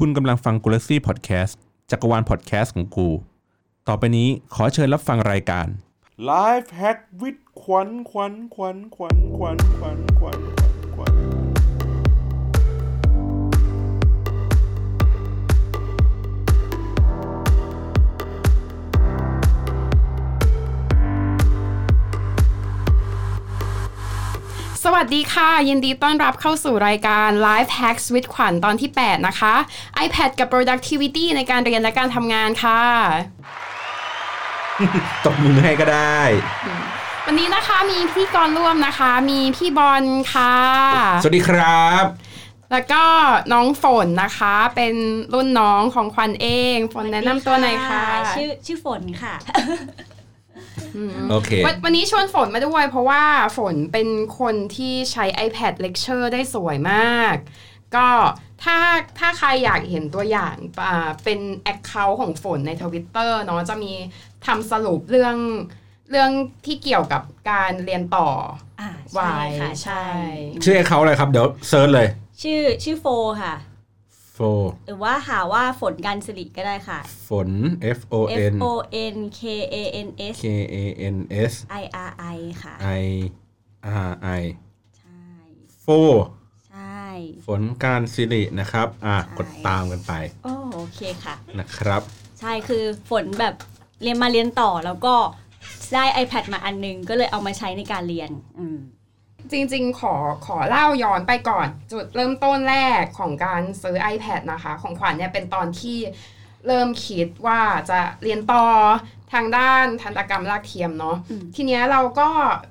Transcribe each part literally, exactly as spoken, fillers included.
คุณกำลังฟัง Galaxy Podcast จักรวาลพอดแคสต์ของกูต่อไปนี้ขอเชิญรับฟังรายการ Life Hack with ขวัญขวัญขวัญขวัญขวัญขวัญขวัญขวัญสวัสดีค่ะยินดีต้อนรับเข้าสู่รายการ Life Hacks with ขวัญตอนที่แปดนะคะ iPad กับ Productivity ในการเรียนและการทำงานค่ะตบมือให้ก็ได้วันนี้นะคะมีพิธีกรร่วมนะคะมีพี่บอลค่ะสวัสดีครับแล้วก็น้องฝนนะคะเป็นรุ่นน้องของขวัญเองฝนแนะนำตัวหน่อยค่ะชื่อชื่อฝนค่ะOkay. วันนี้ชวนฝนมาด้วยเพราะว่าฝนเป็นคนที่ใช้ iPad Lecture ได้สวยมากก็ถ้าถ้าใครอยากเห็นตัวอย่างเป็น account ของฝนใน Twitter เนาะจะมีทำสรุปเรื่องเรื่องที่เกี่ยวกับการเรียนต่อไว้ใช่ชื่อ account อะไรครับเดี๋ยวเซิร์ชเลยชื่อชื่อโฟค่ะโฟหรือว่าหาว่าฝนกันสิริก็ได้ค่ะฝน F O N F O N K A N S K A N S I R I ค่ะ I R I ใช่โฟใช่ฝนกันสิรินะครับอ่ะกดตามกันไปโอโอเคค่ะนะครับใช่คือฝนแบบเรียนมาเรียนต่อแล้วก็ได้ iPad มาอันนึงก็เลยเอามาใช้ในการเรียนอืมจริงๆขอขอเล่าย้อนไปก่อนจุดเริ่มต้นแรกของการซื้อ iPad นะคะของขวัญเนี่ยเป็นตอนที่เริ่มคิดว่าจะเรียนต่อทางด้านทันตกรรมรากเทียมเนาะทีเนี้ยเราก็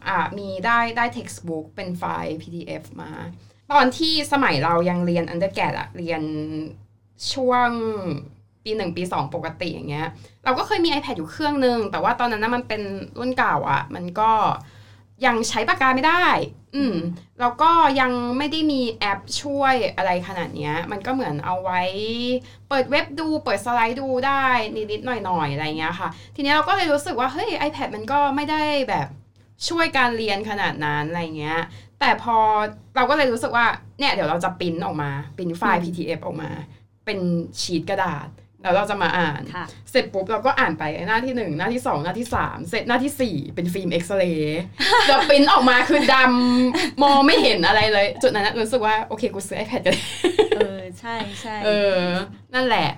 อ่ะมีได้ได้ textbook เป็นไฟล์ พี ดี เอฟ มาตอนที่สมัยเรายังเรียน undergrad อะเรียนช่วงปีหนึ่งปีสองปกติอย่างเงี้ยเราก็เคยมี iPad อยู่เครื่องนึงแต่ว่าตอนนั้นน่ะมันเป็นรุ่นเก่าอะมันก็ยังใช้ปากกาไม่ได้อืมแล้วก็ยังไม่ได้มีแอปช่วยอะไรขนาดเนี้ยมันก็เหมือนเอาไว้เปิดเว็บดูเปิดสไลด์ดูได้นิดๆหน่อยๆอะไรเงี้ยค่ะทีนี้เราก็เลยรู้สึกว่าเฮ้ย iPad มันก็ไม่ได้แบบช่วยการเรียนขนาดนั้นอะไรเงี้ยแต่พอเราก็เลยรู้สึกว่าเนี่ยเดี๋ยวเราจะปริ้นออกมาปริ้นไฟล์ พี ดี เอฟ ออกมาเป็นชีทกระดาษแล้วเราจะมาอ่านเสร็จปุ๊บเราก็อ่านไปหน้าที่หนึ่งหน้าที่สองหน้าที่สามเสร็จหน้าที่สี่เป็นฟิล์มเอ็กซเรย์แล้วปริ้นออกมาคือดำมองไม่เห็นอะไรเลยจุดนั้นรู้สึกว่าโอเคกูซื้อ iPad กันเออใช่ๆเออนั่นแหละ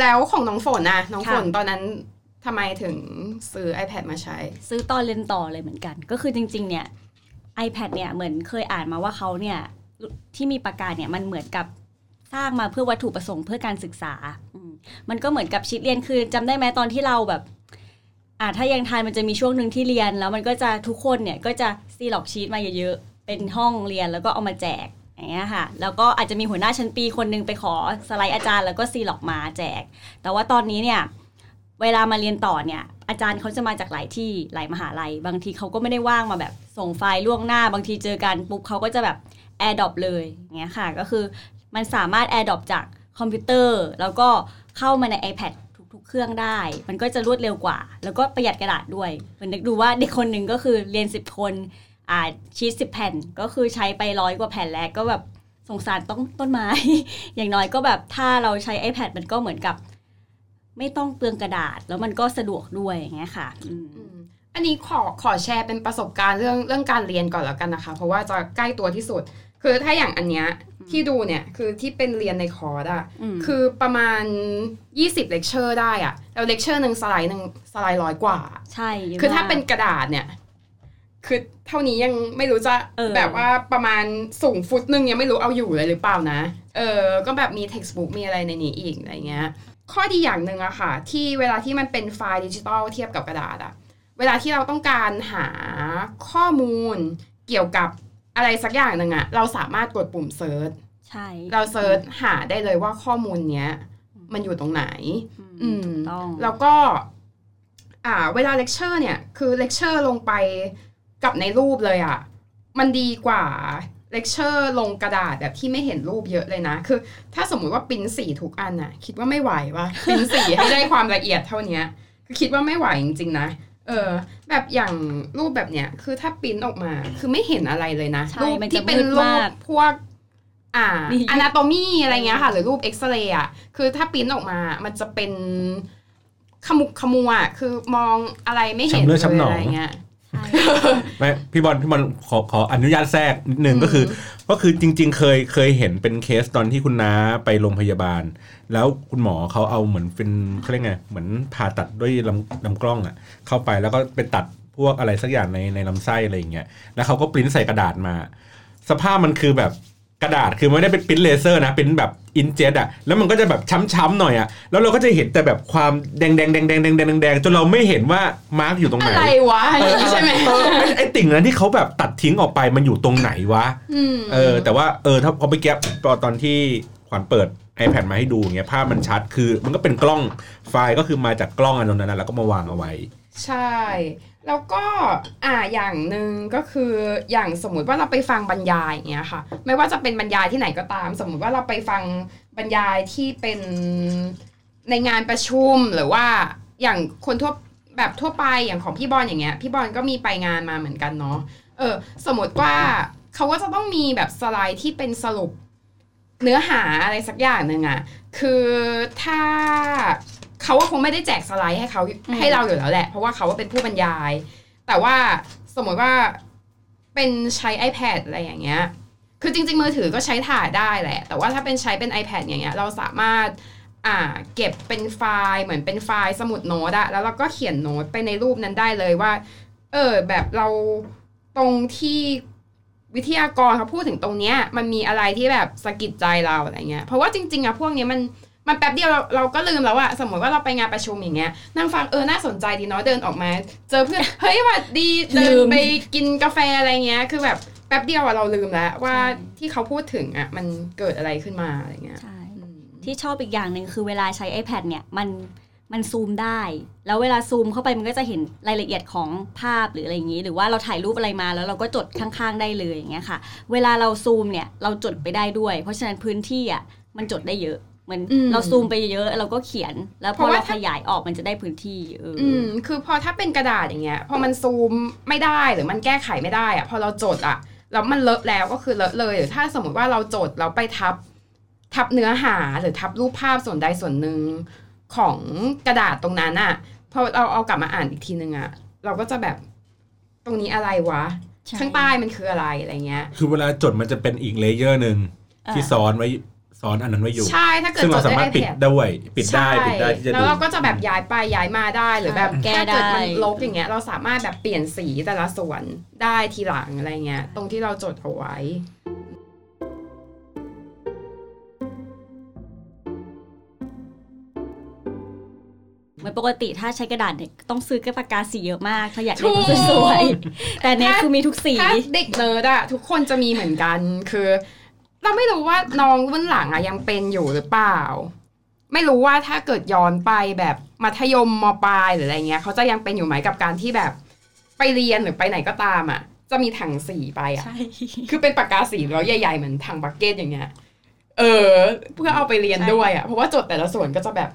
แล้วของน้องฝนนะน้องฝนตอนนั้นทำไมถึงซื้อ iPad มาใช้ซื้อตอนเรียนต่อเลยเหมือนกันก็คือจริงๆเนี่ย iPad เนี่ยเหมือนเคยอ่านมาว่าเขาเนี่ยที่มีปากกาเนี่ยมันเหมือนกับสร้างมาเพื่อวัตถุประสงค์เพื่อการศึกษามันก็เหมือนกับชีทเรียนคือจำได้ไหมตอนที่เราแบบอ่าถ้ายังทานมันจะมีช่วงนึงที่เรียนแล้วมันก็จะทุกคนเนี่ยก็จะซีล็อกชีทมาเยอะๆเป็นห้องเรียนแล้วก็เอามาแจกอย่างเงี้ยค่ะแล้วก็อาจจะมีหัวหน้าชั้นปีคนนึงไปขอสไลด์อาจารย์แล้วก็ซีล็อกมาแจกแต่ว่าตอนนี้เนี่ยเวลามาเรียนต่อเนี่ยอาจารย์เขาจะมาจากหลายที่หลายมหาลัยบางทีเขาก็ไม่ได้ว่างมาแบบส่งไฟล์ล่วงหน้าบางทีเจอกันปุ๊บเขาก็จะแบบ airdrop เลยอย่างเงี้ยค่ะก็คือมันสามารถ airdrop จากคอมพิวเตอร์แล้วก็เข้ามาใน iPad ทุกๆเครื่องได้มันก็จะรวดเร็วกว่าแล้วก็ประหยัดกระดาษด้วยเหมือนนึกดูว่าเด็กคนนึงก็คือเรียนสิบคนอ่าชีทสิบแผ่นก็คือใช้ไปหนึ่งร้อยกว่าแผ่นแล้วก็แบบสงสารต้องต้นไม้ อย่างน้อยก็แบบถ้าเราใช้ iPad มันก็เหมือนกับไม่ต้องเปลืองกระดาษแล้วมันก็สะดวกด้วยอย่างเงี้ยค่ะอันนี้ขอขอแชร์เป็นประสบการณ์เรื่องเรื่องการเรียนก่อนแล้วกันนะคะเพราะว่าจะใกล้ตัวที่สุดคือถ้าอย่างอันเนี้ยที่ดูเนี่ยคือที่เป็นเรียนในคอร์สอ่ะคือประมาณยี่สิบเลคเชอร์ได้อ่ะแล้วเลคเชอร์นึงสไลด์นึงสไลด์หนึ่งร้อยกว่าใช่คือถ้าเป็นกระดาษเนี่ยคือเท่านี้ยังไม่รู้จะแบบว่าประมาณสูงฟุตนึงยังไม่รู้เอาอยู่เลยหรือเปล่านะเออก็แบบมีเท็กซ์บุ๊กมีอะไรในนี้อีกอะไรเงี้ยข้อดีอย่างหนึ่งอะค่ะที่เวลาที่มันเป็นไฟล์ดิจิทัลเทียบกับกระดาษอะเวลาที่เราต้องการหาข้อมูลเกี่ยวกับอะไรสักอย่างหนึ่งอะเราสามารถกดปุ่มเซิร์ชใช่เราเซิร์ชหาได้เลยว่าข้อมูลเนี้ยมันอยู่ตรงไหนอืมแล้วก็อ่าเวลาเลคเชอร์เนี่ยคือเลคเชอร์ลงไปกับในรูปเลยอะมันดีกว่าเลคเชอร์ลงกระดาษแบบที่ไม่เห็นรูปเยอะเลยนะคือถ้าสมมุติว่าปริ้นสีทุกอันน่ะคิดว่าไม่ไหวว่ะ ปริ้นสีให้ได้ความละเอียดเท่านี้คือคิดว่าไม่ไหวจริงๆนะ เออแบบอย่างรูปแบบเนี้ยคือถ้าปริ้นออกมาคือไม่เห็นอะไรเลยนะรูปที่เป็นรูปพวกอ่า anatomy อะไรเงี้ยค่ะหรือรูป X-ray อ่ะคือถ้าปริ้นออกมามันจะเป็นขมุกขมัวอ่ะคือมองอะไรไม่เห็นเลยอะไรเงี้ยไม่พี่บอลพี่บอลขอขออนุญาตแทรกนิดนึงก็คือก็คือจริงๆเคยเคยเห็นเป็นเคสตอนที่คุณน้าไปโรงพยาบาลแล้วคุณหมอเขาเอาเหมือนเป็นเขาเรียกไงเหมือนผ่าตัดด้วยลำลำกล้องอ่ะเข้าไปแล้วก็ไปตัดพวกอะไรสักอย่างในในลำไส้อะไรอย่างเงี้ยแล้วเขาก็ปริ้นใส่กระดาษมาสภาพมันคือแบบกระดาษคือไม่ได้เป็นปริ้นเลเซอร์นะเป็นแบบอินเจตอ่ะแล้วมันก็จะแบบช้ำๆหน่อยอ่ะแล้วเราก็จะเห็นแต่แบบความแดงๆๆๆๆๆๆๆจนเราไม่เห็นว่ามาร์คอยู่ตรงไหนอะไรวะใช่ไหมไอ้ติ่งนั้นที่เขาแบบตัดทิ้งออกไปมันอยู่ตรงไหนวะเออแต่ว่าเออถ้าพอไปแกะตอนที่ขวัญเปิด iPad มาให้ดูเงี้ยภาพมันชัดคือมันก็เป็นกล้องไฟล์ก็คือมาจากกล้องอันนั้นแล้วก็มาวางเอาไว้ใช่แล้วก็อ่าอย่างหนึ่งก็คืออย่างสมมุติว่าเราไปฟังบรรยายอย่างเงี้ยค่ะไม่ว่าจะเป็นบรรยายที่ไหนก็ตามสมมุติว่าเราไปฟังบรรยายที่เป็นในงานประชุมหรือว่าอย่างคนทั่วแบบทั่วไปอย่างของพี่บอลอย่างเงี้ยพี่บอลก็มีไปงานมาเหมือนกันเนาะเออสมมติว่าเขาก็จะต้องมีแบบสไลด์ที่เป็นสรุปเนื้อหาอะไรสักอย่างนึงอ่ะคือถ้าเขาว่าคงไม่ได้แจกสไลด์ให้เขาให้เราอยู่แล้วแหละเพราะว่าเขาว่าเป็นผู้บรรยายแต่ว่าสมมติว่าเป็นใช้ iPad อะไรอย่างเงี้ยคือจริงๆมือถือก็ใช้ถ่ายได้แหละแต่ว่าถ้าเป็นใช้เป็น iPad อย่างเงี้ยเราสามารถอ่าเก็บเป็นไฟล์เหมือนเป็นไฟล์สมุดโน้ตอะแล้วเราก็เขียนโน้ตไปในรูปนั้นได้เลยว่าเออแบบเราตรงที่วิทยากรเขาพูดถึงตรงเนี้ยมันมีอะไรที่แบบสะกิดใจเราอะไรเงี้ยเพราะว่าจริงๆอะพวกเนี้ยมันมันแป๊บเดียวเราเราก็ลืมแล้วอะสมมติว่าเราไปงานประชุมอย่างเงี้ยนั่งฟังเออน่าสนใจดีเนาะเดินออกมาเจอเพื่อน เฮ้ยว่าดีเดินไปกินกาแฟอะไรเงี้ยคือแบบแป๊บเดียวอะเราลืมแล้วว่าที่เขาพูดถึงอะมันเกิดอะไรขึ้นมาอะไรเงี้ยใช่ที่ชอบอีกอย่างนึงคือเวลาใช้ iPad เนี่ยมันมันซูมได้แล้วเวลาซูมเข้าไปมันก็จะเห็นรายละเอียดของภาพหรืออะไรอย่างงี้หรือว่าเราถ่ายรูปอะไรมาแล้วเราก็จดข้างๆได้เลยอย่างเงี้ยค่ะเวลาเราซูมเนี่ยเราจดไปได้ด้วยเพราะฉะนั้นพื้นที่อะมันจดได้เยอะเหมือนเราซูมไปเยอะเราก็เขียนแล้วพอเราขยายออกมันจะได้พื้นที่เอออืมคือพอถ้าเป็นกระดาษอย่างเงี้ยพอมันซูมไม่ได้หรือมันแก้ไขไม่ได้อะพอเราจดอะแล้วมันเลอะแล้วก็คือเลอะเลยหรือถ้าสมมติว่าเราจดเราไปทับทับเนื้อหาหรือทับรูปภาพส่วนใดส่วนหนึ่งของกระดาษตรงนั้นอะพอเราเอากลับมาอ่านอีกทีนึงอะเราก็จะแบบตรงนี้อะไรวะข้างใต้มันคืออะไรอะไรเงี้ยคือเวลาจดมันจะเป็นอีกเลเยอร์นึงที่ซ้อนไว้สอนอันนั้นไว้อยู่ใช่ถ้าเกิดเราสามารถปิดได้ปิดได้ปิดได้แล้วเราก็จะแบบย้ายไปย้ายมาได้หรือแบบแก้ได้ลบอย่างเงี้ยเราสามารถแบบเปลี่ยนสีแต่ละส่วนได้ทีหลังอะไรเงี้ยตรงที่เราจดเอาไว้ปกติถ้าใช้กระดาษเนี่ยต้องซื้อกระปากกาสีเยอะมากถ้าอยากได้สีสวยแต่เนี่ยคือมีทุกสีเด็กเนิร์ดอะทุกคนจะมีเหมือนกันคือเราไม่รู้ว่าน้องรุ่นหลังอะยังเป็นอยู่หรือเปล่าไม่รู้ว่าถ้าเกิดย้อนไปแบบมัธยมมปลายหรืออะไรเงี้ยเขาจะยังเป็นอยู่ไหมกับการที่แบบไปเรียนหรือไปไหนก็ตามอะจะมีถังสีไปอะคือเป็นปากกาสีแล้วใหญ่ๆเหมือนถังบักเก็ตอย่างเงี้ยเออเพื่อเอาไปเรียนด้วยอะเพราะว่าจดแต่ละส่วนก็จะแบบ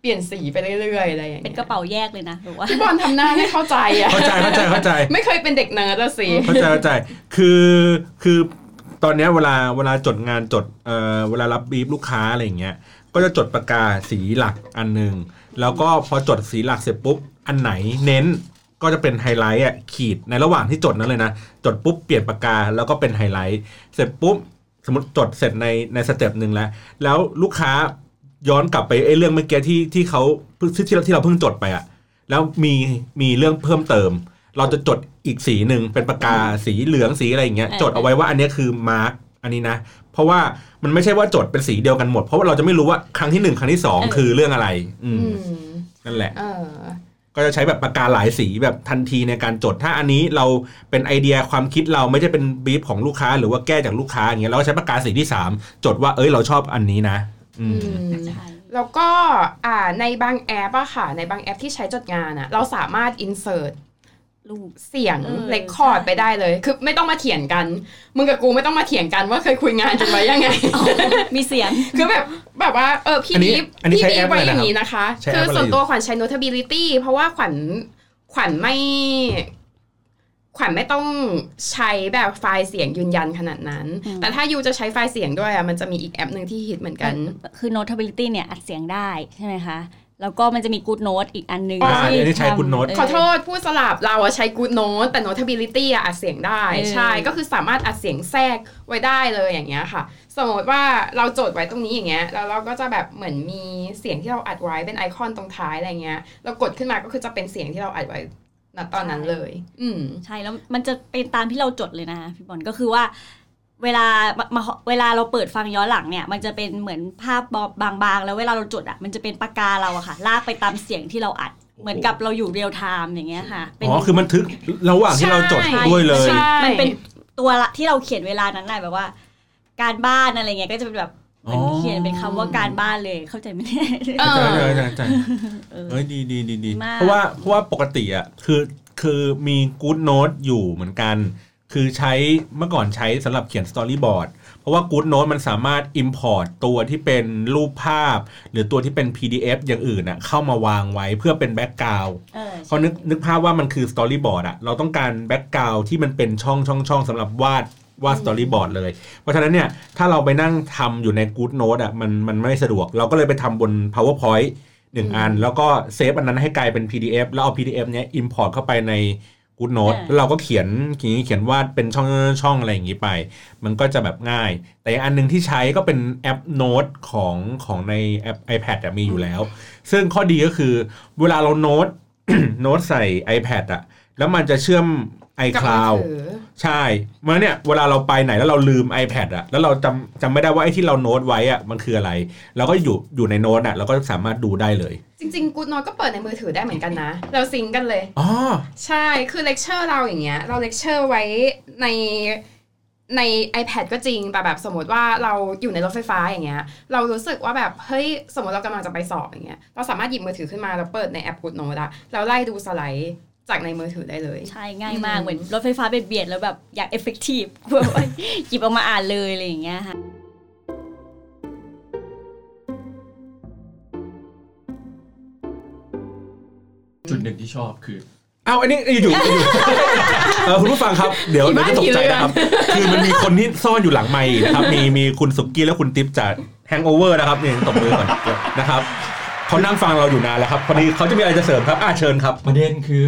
เปลี่ยนสีไปเรื่อยๆอะไรอย่างเงี้ยเป็นกระเป๋าแยกเลยนะหรือว่าพี่บอลทำหน้าไม่เข้าใจอะเข้าใจเข้าใจเข้าใจไม่เคยเป็นเด็กเนิร์ดละสิเข้าใจเข้าใจคือคือตอนนี้เวลาเวลาจดงานจด เอ่อ เวลารับบรีฟลูกค้าอะไรอย่างเงี้ยก็จะจดปากกาสีหลักอันนึงแล้วก็พอจดสีหลักเสร็จปุ๊บอันไหนเน้นก็จะเป็นไฮไลท์อ่ะขีดในระหว่างที่จดนั้นเลยนะจดปุ๊บเปลี่ยนปากกาแล้วก็เป็นไฮไลท์เสร็จปุ๊บสมมติจดเสร็จในในสเต็ปนึงแล้วแล้วลูกค้าย้อนกลับไปไอ้เรื่องเมื่อกี้ที่ที่เขาที่เราที่เราเพิ่งจดไปอ่ะแล้วมีมีเรื่องเพิ่มเติมเราจะจดอีกสีหนึ่งเป็นปากกาสีเหลืองสีอะไรอย่างเงี้ยจดเอาไว้ว่าอันนี้คือมาร์คอันนี้นะเพราะว่ามันไม่ใช่ว่าจดเป็นสีเดียวกันหมดเพราะว่าเราจะไม่รู้ว่าครั้งที่หนึ่งครั้งที่สองคือเรื่องอะไรนั่นแหละก็จะใช้แบบปากกาหลายสีแบบทันทีในการจดถ้าอันนี้เราเป็นไอเดียความคิดเราไม่ใช่เป็นบีฟของลูกค้าหรือว่าแก้จากลูกค้าอย่างเงี้ยเราก็ใช้ปากกาสีที่สามจดว่าเอ้ยเราชอบอันนี้นะแล้วก็ในบางแอปอะค่ะในบางแอปที่ใช้จดงานอะเราสามารถอินเสิร์ตรูปเสียงเรคคอร์ดไปได้เลยคือไม่ต้องมาเถียงกันมึงกับกูไม่ต้องมาเถียงกันว่าเคยคุยงานกันไว้ยังไง มีเสียง คือแบบแบบว่าเออพี่บีพี่บีไว้อย่างนี้นะคะคือส่วนตัวขวัญใช้ Notability เพราะว่าขวัญ ขวัญไม่ขวัญไม่ต้องใช้แบบไฟล์เสียงยืนยันขนาดนั้นแต่ถ้ายูจะใช้ไฟล์เสียงด้วยอ่ะมันจะมีอีกแอปนึงที่ฮิตเหมือนกันคือ Notability เนี่ยอัดเสียงได้ใช่ไหมคะแล้วก็มันจะมี GoodNotes อีกอันนึงที่ใช้ GoodNotes ขอโทษพูดสลับเราอ่ะใช้ GoodNotes แต่ Notability อ่ะอัดเสียงได้ใช่ก็คือสามารถอัดเสียงแทรกไว้ได้เลยอย่างเงี้ยค่ะสมมติว่าเราจดไว้ตรงนี้อย่างเงี้ยแล้วเราก็จะแบบเหมือนมีเสียงที่เราอัดไว้เป็นไอคอนตรงท้ายอะไรเงี้ยเรากดขึ้นมาก็คือจะเป็นเสียงที่เราอัดไว้ณตอนนั้นเลยอืมใช่แล้วมันจะเป็นตามที่เราจดเลยนะคะพี่บอลก็คือว่าเวลาเวลาเราเปิดฟังย้อนหลังเนี่ยมันจะเป็นเหมือนภาพบางๆแล้วเวลาเราจดอ่ะมันจะเป็นปากกาเราอะค่ะลากไปตามเสียงที่เราอัดเหมือนกับเราอยู่เรียลไทม์อย่างเงี้ยค่ะอ๋อคือมันทึกระหว่างที่เราจดด้วยเลยมันเป็นตัวที่เราเขียนเวลานั้นน่ะแบบว่าการบ้านอะไรเงี้ยก็จะเป็นแบบเขียนเป็นคำว่าการบ้านเลยเข้าใจไม่ได้เออๆๆเฮ้ยดีๆๆเพราะว่าเพราะว่าปกติอ่ะคือคือมี GoodNotes อยู่เหมือนกันคือใช้เมื่อก่อนใช้สำหรับเขียนสตอรี่บอร์ดเพราะว่า GoodNotes มันสามารถ import ตัวที่เป็นรูปภาพหรือตัวที่เป็น พี ดี เอฟ อย่างอื่นน่ะเข้ามาวางไว้เพื่อเป็นแบ็คกราวด์เค้านึกนึกภาพว่ามันคือสตอรี่บอร์ดอ่ะเราต้องการแบ็คกราวด์ที่มันเป็นช่องๆๆสำหรับวาดว่าสตอรี่บอร์ดเลยเพราะฉะนั้นเนี่ยถ้าเราไปนั่งทำอยู่ใน GoodNotes อ่ะมันมันไม่สะดวกเราก็เลยไปทำบน PowerPoint หนึ่ง อันแล้วก็เซฟอันนั้นให้กลายเป็น พี ดี เอฟ แล้วเอา พี ดี เอฟ เนี้ย import เข้าไปใน GoodNotes แล้วเราก็เขียนอย่างนี้เขียนวาดเป็นช่องๆอะไรอย่างนี้ไปมันก็จะแบบง่ายแต่อันนึงที่ใช้ก็เป็นแอป Note ของของในแอป iPad อ่ะมีอยู่แล้วซึ่งข้อดีก็คือเวลาเรา Note Note ใส่ iPad อ่ะแล้วมันจะเชื่อมiCloud ใช่มันเนี่ยเวลาเราไปไหนแล้วเราลืม iPad อ่ะแล้วเราจำจำไม่ได้ว่าไอ้ที่เราโน้ตไว้อ่ะมันคืออะไรเราก็อยู่อยู่ในโน้ตอ่ะเราก็สามารถดูได้เลยจริงๆ GoodNotes ก็เปิดในมือถือได้เหมือนกันนะเราซิงค์กันเลยอ๋อใช่คือเลคเชอร์เราอย่างเงี้ยเราเลคเชอร์ไว้ในใน iPad ก็จริงแต่แบบสมมติว่าเราอยู่ในรถไฟฟ้าอย่างเงี้ยเรารู้สึกว่าแบบเฮ้ยสมมติเรากำลังจะไปสอบอย่างเงี้ยเราสามารถหยิบมือถือขึ้นมาแล้วเปิดในแอป GoodNotes อ่ะแล้วไล่ดูสไลด์จากในมือถือได้เลยใช่ง่ายมากเหมือนรถไฟฟ้าเบียดๆแล้วแบบอยากเอฟเฟกตีฟหยิบออกมาอ่านเลยอะไรอย่างเงี้ยค่ะจุดหนึ่งที่ชอบคืออ้าวอันนี้อยู่ๆเออคุณผู้ฟังครับเดี๋ยวเดี๋ยวจะตกใจนะครับคือมันมีคนที่ซ่อนอยู่หลังไมค์นะครับมีมีคุณสุกี้และคุณติ๊บจาก Hangover นะครับนี่ตบมือก่อนนะครับเขานั่งฟังเราอยู่นานแล้วครับพอดีเขาจะมีอะไรจะเสริมครับอ่ะเชิญครับประเด็นคือ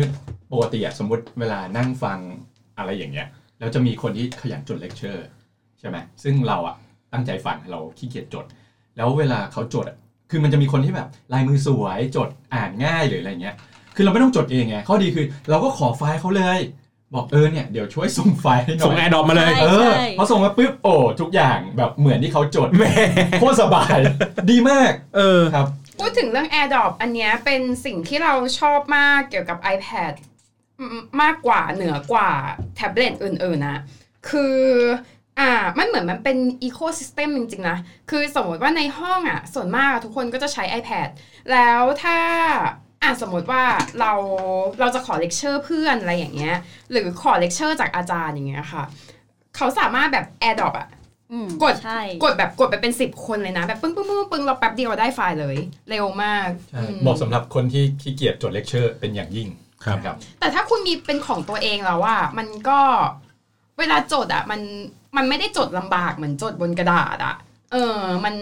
ปกติอ่ะสมมุติเวลานั่งฟังอะไรอย่างเงี้ยแล้วจะมีคนที่ขยันจดเลคเชอร์ใช่ไหมซึ่งเราอ่ะตั้งใจฟังเราขี้เกียจจดแล้วเวลาเขาจดอ่ะคือมันจะมีคนที่แบบลายมือสวยจดอ่านง่ายหรืออะไรเงี้ยคือเราไม่ต้องจดเองไงข้อดีคือเราก็ขอไฟล์เขาเลยบอกเออเนี่ยเดี๋ยวช่วยส่งไฟล์ให้หน่อยส่ง Adobe มาเลยเออพอส่งมาปึ๊บโอ้ทุกอย่างแบบเหมือนที่เขาจดโคตรสบายดีมากเออครับพูดถึงเรื่อง Adobe อันเนี้ยเป็นสิ่งที่เราชอบมากเกี่ยวกับ iPad มากกว่าเหนือกว่าแท็บเล็ตอื่นๆนะคืออ่ามันเหมือนมันเป็นอีโคซิสเต็มจริงๆนะคือสมมติว่าในห้องอ่ะส่วนมากทุกคนก็จะใช้ iPad แล้วถ้าอ่ะสมมติว่าเราเราจะขอเลคเชอร์เพื่อนอะไรอย่างเงี้ยหรือขอเลคเชอร์จากอาจารย์อย่างเงี้ยค่ะเขาสามารถแบบ Adobe อ่ะกดกดแบบกดไปเป็นสิบคนเลยนะแบบปึ้งปึ้งปึ้งปึ้งเราแป๊บเดียวได้ไฟล์เลยเร็วมากเหมาะสำหรับคนที่ขี้เกียจจดเลคเชอร์เป็นอย่างยิ่งครับแต่ถ้าคุณมีเป็นของตัวเองแล้วว่ามันก็เวลาจดอ่ะมันมันไม่ได้จดลำบากเหมือนจดบนกระดาษอ่ะเออมัน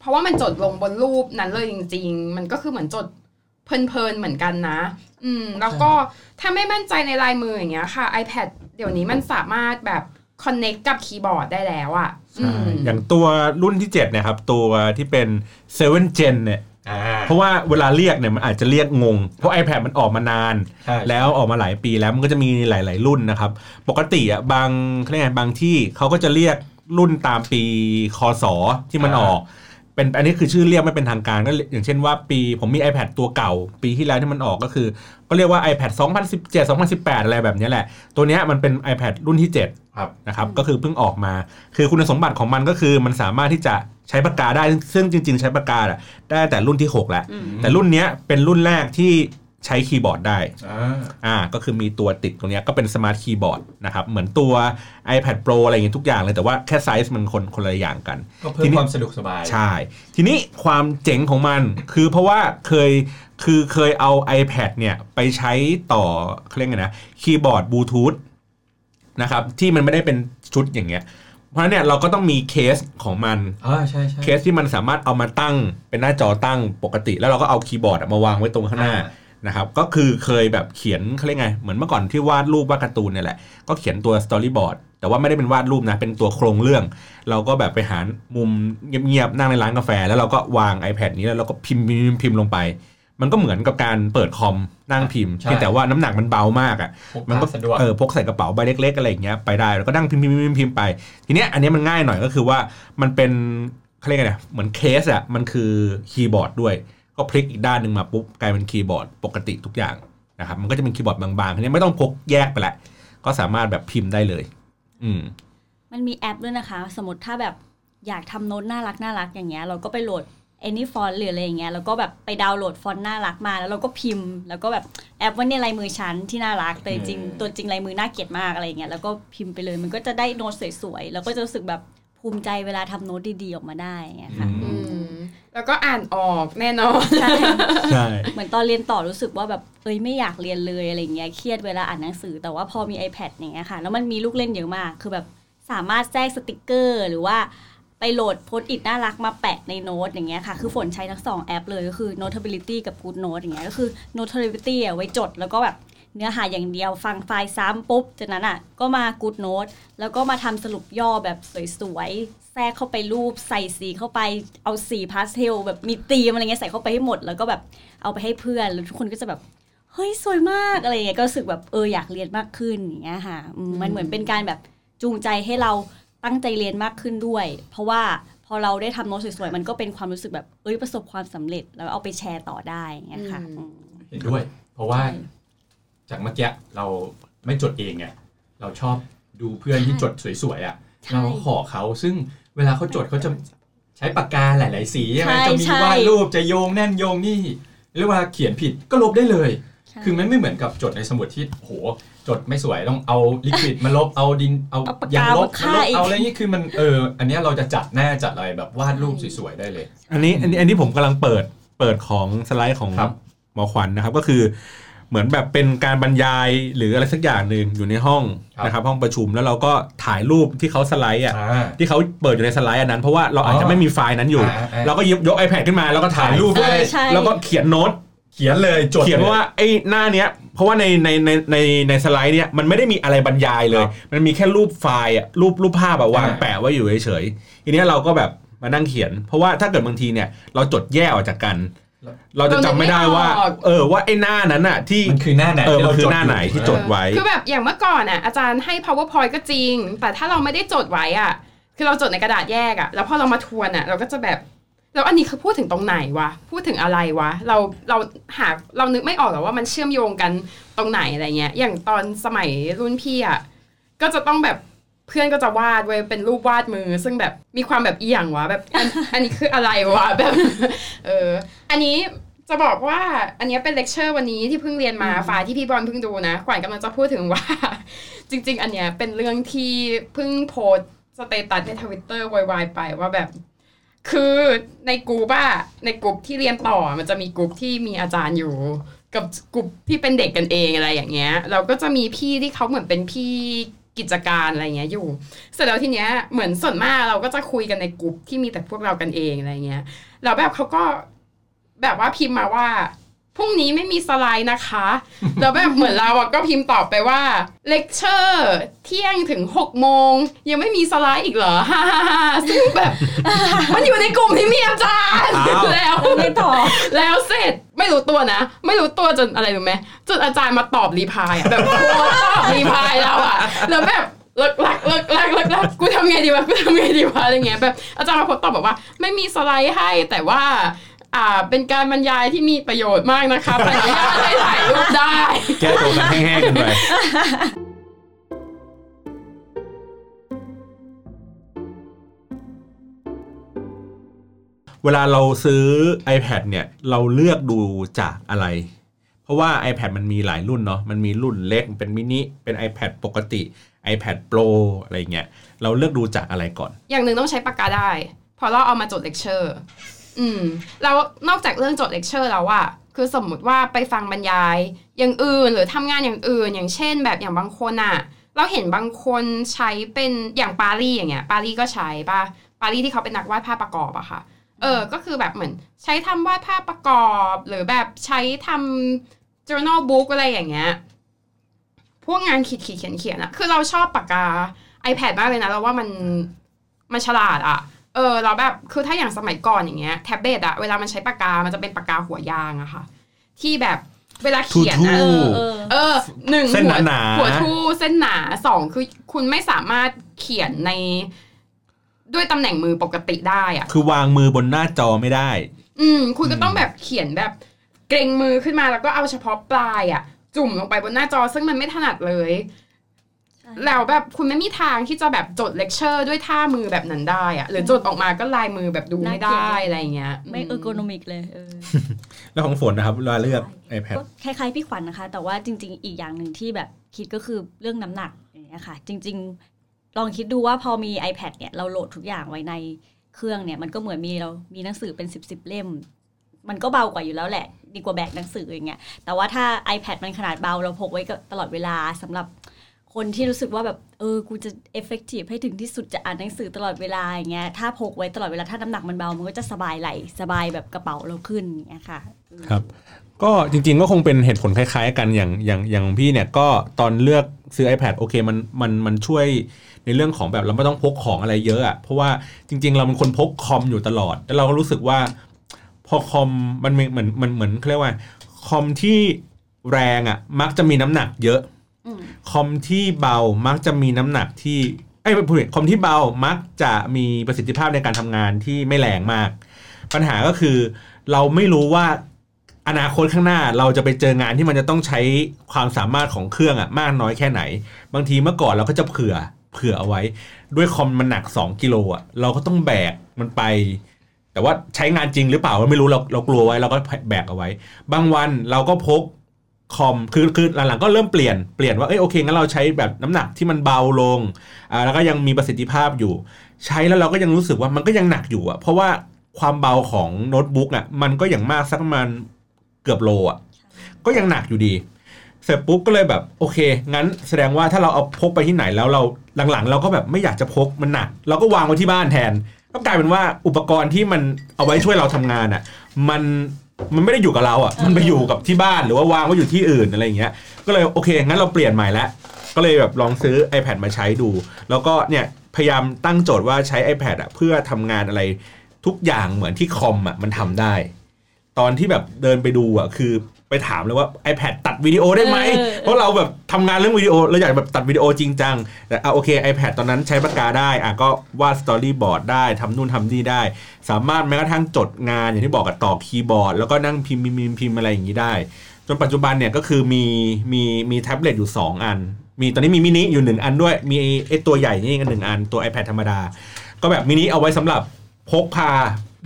เพราะว่ามันจดลงบนรูปนั้นเลยจริงๆมันก็คือเหมือนจดเพลินๆเหมือนกันนะอืมแล้วก็ถ้าไม่มั่นใจในลายมืออย่างเงี้ยค่ะ iPad เดี๋ยวนี้มันสามารถแบบconnect กับคีย์บอร์ดได้แล้วอ่ะอย่างตัวรุ่นที่เจ็ดเนี่ยครับตัวที่เป็นเซเว่น Gen เนี่ยเพราะว่าเวลาเรียกเนี่ยมันอาจจะเรียกงงเพราะ iPad มันออกมานานแล้วออกมาหลายปีแล้วมันก็จะมีหลายๆรุ่นนะครับปกติอ่ะบางเรียกบางที่เขาก็จะเรียกรุ่นตามปีคศที่มันออกเป็นอันนี้คือชื่อเรียกไม่เป็นทางการก็อย่างเช่นว่าปีผมมี iPad ตัวเก่าปีที่แล้วที่มันออกก็คือก็เรียกว่า iPad สองพันสิบเจ็ด สองพันสิบแปดอะไรแบบนี้แหละตัวเนี้ยมันเป็น iPad รุ่นที่เจ็ดครับนะครับก็คือเพิ่งออกมาคือคุณสมบัติของมันก็คือมันสามารถที่จะใช้ปากกาได้ซึ่งจริงๆใช้ปากกาอ่ะได้แต่รุ่นที่หกแล้วแต่รุ่นเนี้ยเป็นรุ่นแรกที่ ใช้คีย์บอร์ดได้อ่าก็คือมีตัวติดตรงนี้ก็เป็นสมาร์ทคีย์บอร์ดนะครับเหมือนตัว iPad Pro อะไรอย่างเงี้ยทุกอย่างเลยแต่ว่าแค่ไซส์มันคนคนละอย่างกันก็เพิ่มความสะดวกสบายใช่ทีนี้ความเจ๋งของมันคือเพราะว่าเคยคือเคยเอา iPad เนี่ยไปใช้ต่อเขาเรียกไงนะคีย์บอร์ดบลูทูธนะครับที่มันไม่ได้เป็นชุดอย่างเงี้ยเพราะเนี่ยเราก็ต้องมีเคสของมันอ๋อใช่ๆเคสที่มันสามารถเอามาตั้งเป็นหน้าจอตั้งปกติแล้วเราก็เอาคีย์บอร์ดมาวางไว้ตรงข้างหน้านะครับก็คือเคยแบบเขียนเขาเรียกไงเหมือนเมื่อก่อนที่วาดรูปวาดการ์ตูนเนี่ยแหละก็เขียนตัวสตอรี่บอร์ดแต่ว่าไม่ได้เป็นวาดรูปนะเป็นตัวโครงเรื่องเราก็แบบไปหามุมเงียบๆนั่งในร้านกาแฟแล้วเราก็วาง iPad นี้แล้วเราก็พิมพ์พิมพ์ลงไปมันก็เหมือนกับการเปิดคอมนั่งพิมพ์แต่ว่าน้ำหนักมันเบามากอ่ะมันก็เออพกใส่กระเป๋าใบเล็กๆอะไรอย่างเงี้ยไปได้แล้วก็นั่งพิมพ์พิมพ์พิมพ์ไปทีเนี้ยอันนี้มันง่ายหน่อยก็คือว่ามันเป็นเขาเรียกไงเนี่ยเหมือนเคสอ่ะมันคือคีย์บอร์ดด้วยก็พลิกอีกด้านหนึ่งมาปุ๊บกลายเป็นคีย์บอร์ดปกติทุกอย่างนะครับมันก็จะเป็นคีย์บอร์ดบางๆทีนี้ไม่ต้องพกแยกไปละก็สามารถแบบพิมพ์ได้เลยอืมมันมีแอปด้วยนะคะสมมติถ้าแบบอยากทำโน้ตน่ารักน่ารักอย่างเงี้ยเราก็ไปโหลดany font หรืออะไรอย่างเงี้ยแล้วก็แบบไปดาวน์โหลดฟอนต์น่ารักมาแล้วเราก็พิมพ์แล้วก็แบบแอปว่าเนี่ยลายมือฉันที่น่ารักแต่จริงตัวจริงลายมือน่าเกลียดมากอะไรอย่างเงี้ยแล้วก็พิมพ์ไปเลยมันก็จะได้โน้ตสวยๆแล้วก็จะรู้สึกแบบภูมิใจเวลาทำโน้ตดีๆออกมาได้เงี้ยค่ะอืมแล้วก็อ่านออกแน่นอนใช่ใช่เหมือนตอนเรียนต่อรู้สึกว่าแบบเอ้ยไม่อยากเรียนเลยอะไรอย่างเงี้ยเครียดเวลาอ่านหนังสือแต่ว่าพอมี iPad อย่างเงี้ยค่ะแล้วมันมีลูกเล่นเยอะมากคือแบบสามารถแทรกสติกเกอร์หรือว่าไปโหลดโพสต์อิทน่ารักมาแปะในโน้ตอย่างเงี้ยค่ะคือฝนใช้ทั้งสองแอปเลยก็คือ Notability กับ GoodNotes อย่างเงี้ยก็คือ Notability อ่ะไว้จดแล้วก็แบบเนื้อหาอย่างเดียวฟังไฟล์ซ้ำปุ๊บจากนั้นอ่ะก็มา GoodNotes แล้วก็มาทำสรุปย่อแบบสวยๆแทรกเข้าไปรูปใส่สีเข้าไปเอาสีพาสเทลแบบมีธีมอะไรเงี้ยใส่เข้าไปให้หมดแล้วก็แบบเอาไปให้เพื่อนแล้วทุกคนก็จะแบบเฮ้ยสวยมากอะไรเงี้ยก็รู้สึกแบบเอออยากเรียนมากขึ้นอย่างเงี้ยค่ะมันเหมือนเป็นการแบบจูงใจให้เราตั้งใจเรียนมากขึ้นด้วยเพราะว่าพอเราได้ทำโน้ตสวยๆมันก็เป็นความรู้สึกแบบเอ้ยประสบความสำเร็จแล้วเอาไปแชร์ต่อได้เงี้ยค่ะเห็นด้วยเพราะว่าจากเมื่อกี้เราไม่จดเองไงเราชอบดูเพื่อนที่จดสวยๆอ่ะเราขอเขาซึ่งเวลาเขาจดเขาจะใช้ปากกาหลายๆสีใช่ไหมจะมีวาดรูปจะโยงแน่นโยงนี่หรือว่าเขียนผิดก็ลบได้เลยคือมันไม่เหมือนกับจดในสมุดที่โหจดไม่สวยต้องเอาลิควิดมาลบเอาดินเอายางลบมาลบเอาอะไรนี่คือมันเอออันนี้เราจะจัดหน้าจัดอะไรแบบวาดรูปสวยๆได้เลยอันนี้อันนี้อันนี้ผมกำลังเปิดเปิดของสไลด์ของหมอขวัญ นะครับก็คือเหมือนแบบเป็นการบรรยายหรืออะไรสักอย่างนึงอยู่ในห้องนะครับห้องประชุมแล้วเราก็ถ่ายรูปที่เขาสไลด์อ่ะที่เขาเปิดอยู่ในสไลด์อันนั้นเพราะว่าเราอาจจะไม่มีไฟล์นั้นอยู่เราก็ยก iPad ขึ้นมาแล้วก็ถ่ายรูปด้วยแล้วก็เขียนโน้ตเขียนเลยจดเขียนว่าไอ้หน้าเนี้ยเพราะว่าในในในในในสไลด์เนี้ยมันไม่ได้มีอะไรบรรยายเลยมันมีแค่รูปไฟล์อ่ะรูปรูปภาพแบบวางแปะไว้อยู่เฉยๆทีนี้เราก็แบบมานั่งเขียนเพราะว่าถ้าเกิดบางทีเนี่ยเราจดแยกออกจากกันเราจะจำไม่ได้ว่าเออว่าไอ้หน้านั้นน่ะที่มันคือหน้าไหนเออมันคือหน้าไหนที่จดไว้คือแบบอย่างเมื่อก่อนอ่ะอาจารย์ให้ PowerPoint ก็จริงแต่ถ้าเราไม่ได้จดไว้อ่ะคือเราจดในกระดาษแยกอ่ะแล้วพอเรามาทวนอ่ะเราก็จะแบบแล้วอันนี้คือพูดถึงตรงไหนวะพูดถึงอะไรวะเราเราหาเรานึกไม่ออกหรอกว่ามันเชื่อมโยงกันตรงไหนอะไรเงี้ยอย่างตอนสมัยรุ่นพี่อ่ะก็จะต้องแบบเพื่อนก็จะวาดไว้เป็นรูปวาดมือซึ่งแบบมีความแบบเอียงวะแบบ อ, อันนี้คืออะไรวะแบบ เอออันนี้จะบอกว่าอันนี้เป็นเลคเชอร์วันนี้ที่เพิ่งเรียนมาฝ่ายที่พี่บอลเพิ่งดูนะขวัญกำลังจะพูดถึงว่า จริงๆอันเนี้ยเป็นเรื่องที่เพิ่งโพสสเตตัสใน Twitter วายๆไปว่าแบบคือในกลุ่มอ่ะในกลุ่มที่เรียนต่อมันจะมีกลุ่มที่มีอาจารย์อยู่กับกลุ่มที่เป็นเด็กกันเองอะไรอย่างเงี้ยเราก็จะมีพี่ที่เขาเหมือนเป็นพี่กิจการอะไรเงี้ยอยู่เสร็จแล้วทีเนี้ยเหมือนส่วนมากเราก็จะคุยกันในกลุ่มที่มีแต่พวกเรากันเองอะไรเงี้ยแล้วแบบเขาก็แบบว่าพิมพ์มาว่าพรุ่งนี้ไม่มีสไลด์นะคะแล้วแบบเหมือนเราอ่ะก็พิมพ์ตอบไปว่าเลคเชอร์เที่ยงถึง หกโมง นยังไม่มีสไลด์อีกเหรอฮ่าๆๆซึ่งแบบมันอยู่ในกลุ่มที่มีอาจารย์แล้วไม่ตอบแล้วเสร็จไม่รู้ตัวนะไม่รู้ตัวจนอะไรรู้มั้ยจนอาจารย์มาตอบรีพายอ่ะแบบโคตรตอบรีพายแล้วอ่ะแล้วแบบเลิกลักเลิกลักเลิกลักกูทำไงดีวะกูทำไงดีวะอะไรเงี้ยแบบอาจารย์มาตอบบอกว่าไม่มีสไลด์ให้แต่ว่าอ่าเป็นการบรรยายที่มีประโยชน์มากนะคะบรรยายได้ถ่ายรูปได้แก้ตัวกันแห้งๆกันไปเวลาเราซื้อ iPad เนี่ยเราเลือกดูจากอะไร เพราะว่า iPad มันมีหลายรุ่นเนาะมันมีรุ่นเล็กเป็นมินิเป็น iPad ปกติ iPad Pro อะไรเงี้ยเราเลือกดูจากอะไรก่อนอย่างนึงต้องใช้ปากกาได้พอเราเอามาจดเลคเชอร์อืมแล้วนอกจากเรื่องจดเลคเชอร์แล้วอะคือสมมติว่าไปฟังบรรยายอย่างอื่นหรือทำงานอย่างอื่นอย่างเช่นแบบอย่างบางคนอะเราเห็นบางคนใช้เป็นอย่างปารีอย่างเงี้ยปารีก็ใช้ป่ะปารีที่เขาเป็นนักวาดภาพประกอบอะค่ะเออก็คือแบบเหมือนใช้ทำวาดภาพประกอบหรือแบบใช้ทำ journal book อะไรอย่างเงี้ยพวกงานขีดขีดเขียนเขียนอะคือเราชอบปากกา iPad มากเลยนะเราว่ามันมันฉลาดอะเออเราแบบคือถ้าอย่างสมัยก่อนอย่างเงี้ยแท็บเล็ตอะเวลามันใช้ปากกามันจะเป็นปากกาหัวยางอะค่ะที่แบบเวลาเขียนนะเออเออหนึ่งหัวหัวทู่เส้นหนาสองคือคุณไม่สามารถเขียนในด้วยตำแหน่งมือปกติได้อะคือวางมือบนหน้าจอไม่ได้อืมคุณก็ต้องแบบเขียนแบบเกรงมือขึ้นมาแล้วก็เอาเฉพาะปลายอะจุ่มลงไปบนหน้าจอซึ่งมันไม่ถนัดเลยแล้วแบบคุณไม่มีทางที่จะแบบจดเลคเชอร์ด้วยท่ามือแบบนั้นได้อะหรือจดออกมาก็ลายมือแบบดูไม่ได้อะไรเงี้ยไม่เออร์โกนอมิกเลยเออแล้วของฝนนะครับเราเลือก iPad คล้ายๆพี่ขวัญ นะคะแต่ว่าจริงๆอีกอย่างนึงที่แบบคิดก็คือเรื่องน้ำหนักอย่างเงี้ยค่ะจริงๆลองคิดดูว่าพอมี iPad เนี่ยเราโหลดทุกอย่างไว้ในเครื่องเนี่ยมันก็เหมือนมีเรามีหนังสือเป็นสิบ สิบเล่มมันก็เบากว่าอยู่แล้วแหละดีกว่าแบกหนังสืออย่างเงี้ยแต่ว่าถ้า iPad มันขนาดเบาเราพกไว้ตลอดเวลาสำหรับคนที่รู้สึกว่าแบบเออกูจะ effective ให้ถึงที่สุดจะอ่านหนังสือตลอดเวลาอย่างเงี้ยถ้าพกไว้ตลอดเวลาถ้าน้ำหนักมันเบามันก็จะสบายไหลสบายแบบกระเป๋าเราขึ้นอย่างเงี้ยค่ะครับก็จริงๆก็คงเป็นเหตุผลคล้ายๆกันอย่างอย่างอย่างพี่เนี่ยก็ตอนเลือกซื้อ iPad โอเคมันมันมันช่วยในเรื่องของแบบเราไม่ต้องพกของอะไรเยอะอ่ะเพราะว่าจริงๆเราเป็นคนพกคอมอยู่ตลอดแล้วเราก็รู้สึกว่าพอคอมมันเหมือนมันเหมือนเขาเรียกว่าคอมที่แรงอ่ะมักจะมีน้ำหนักเยอะคอมที่เบามักจะมีน้ำหนักที่ไอ้ผู้เรียนคอมที่เบามักจะมีประสิทธิภาพในการทำงานที่ไม่แรงมากปัญหาก็คือเราไม่รู้ว่าอนาคตข้างหน้าเราจะไปเจองานที่มันจะต้องใช้ความสามารถของเครื่องอะมากน้อยแค่ไหนบางทีเมื่อก่อนเราก็จะเผื่อเผื่อเอาไว้ด้วยคอมมันหนักสองกิโลอะเราก็ต้องแบกมันไปแต่ว่าใช้งานจริงหรือเปล่าเราไม่รู้เราเรากลัวไว้เราก็แบกเอาไว้บางวันเราก็พกคอมคือคือหลังๆก็เริ่มเปลี่ยนเปลี่ยนว่าเอ้ยโอเคงั้นเราใช้แบบน้ำหนักที่มันเบาลงอ่าแล้วก็ยังมีประสิทธิภาพอยู่ใช้แล้วเราก็ยังรู้สึกว่ามันก็ยังหนักอยู่อ่ะเพราะว่าความเบาของโน้ตบุ๊กอ่ะมันก็อย่างมากสักประมาณเกือบโลอ่ะก็ยังหนักอยู่ดีเสร็จปุ๊บก็เลยแบบโอเคงั้นแสดงว่าถ้าเราเอาพกไปที่ไหนแล้วเราหลังๆเราก็แบบไม่อยากจะพกมันหนักเราก็วางไว้ที่บ้านแทนก็กลายเป็นว่าอุปกรณ์ที่มันเอาไว้ช่วยเราทำงานอ่ะมันมันไม่ได้อยู่กับเราอ่ะมันไปอยู่กับที่บ้านหรือว่าวางไว้อยู่ที่อื่นอะไรอย่างเงี้ยก็เลยโอเคงั้นเราเปลี่ยนใหม่ละก็เลยแบบลองซื้อ iPad มาใช้ดูแล้วก็เนี่ยพยายามตั้งโจทย์ว่าใช้ iPad อ่ะเพื่อทำงานอะไรทุกอย่างเหมือนที่คอมอ่ะมันทำได้ตอนที่แบบเดินไปดูอ่ะคือไปถามเลยว่า iPad ตัดวิดีโอได้ไหมเพราะเราแบบทำงานเรื่องวิดีโอเราอยากแบบตัดวิดีโอจริงจังแต่อ่ะโอเค iPad ตอนนั้นใช้ปากกาได้อ่ะก็วาดสตอรี่บอร์ดได้ทำนู่นทำนี่ได้สามารถแม้กระทั่งจดงานอย่างที่บอกกับต่อคีย์บอร์ดแล้วก็นั่งพิมพ์พิมพ์พิมพ์อะไรอย่างนี้ได้จนปัจจุบันเนี่ยก็คือมีมีมีแท็บเล็ตอยู่สองอันมีตอนนี้มีมินิอยู่หนึ่งอันด้วยมีไอ้ตัวใหญ่นี่อีกหนึ่งอันตัว iPad ธรรมดาก็แบบมินิเอาไว้สำหรับพกพา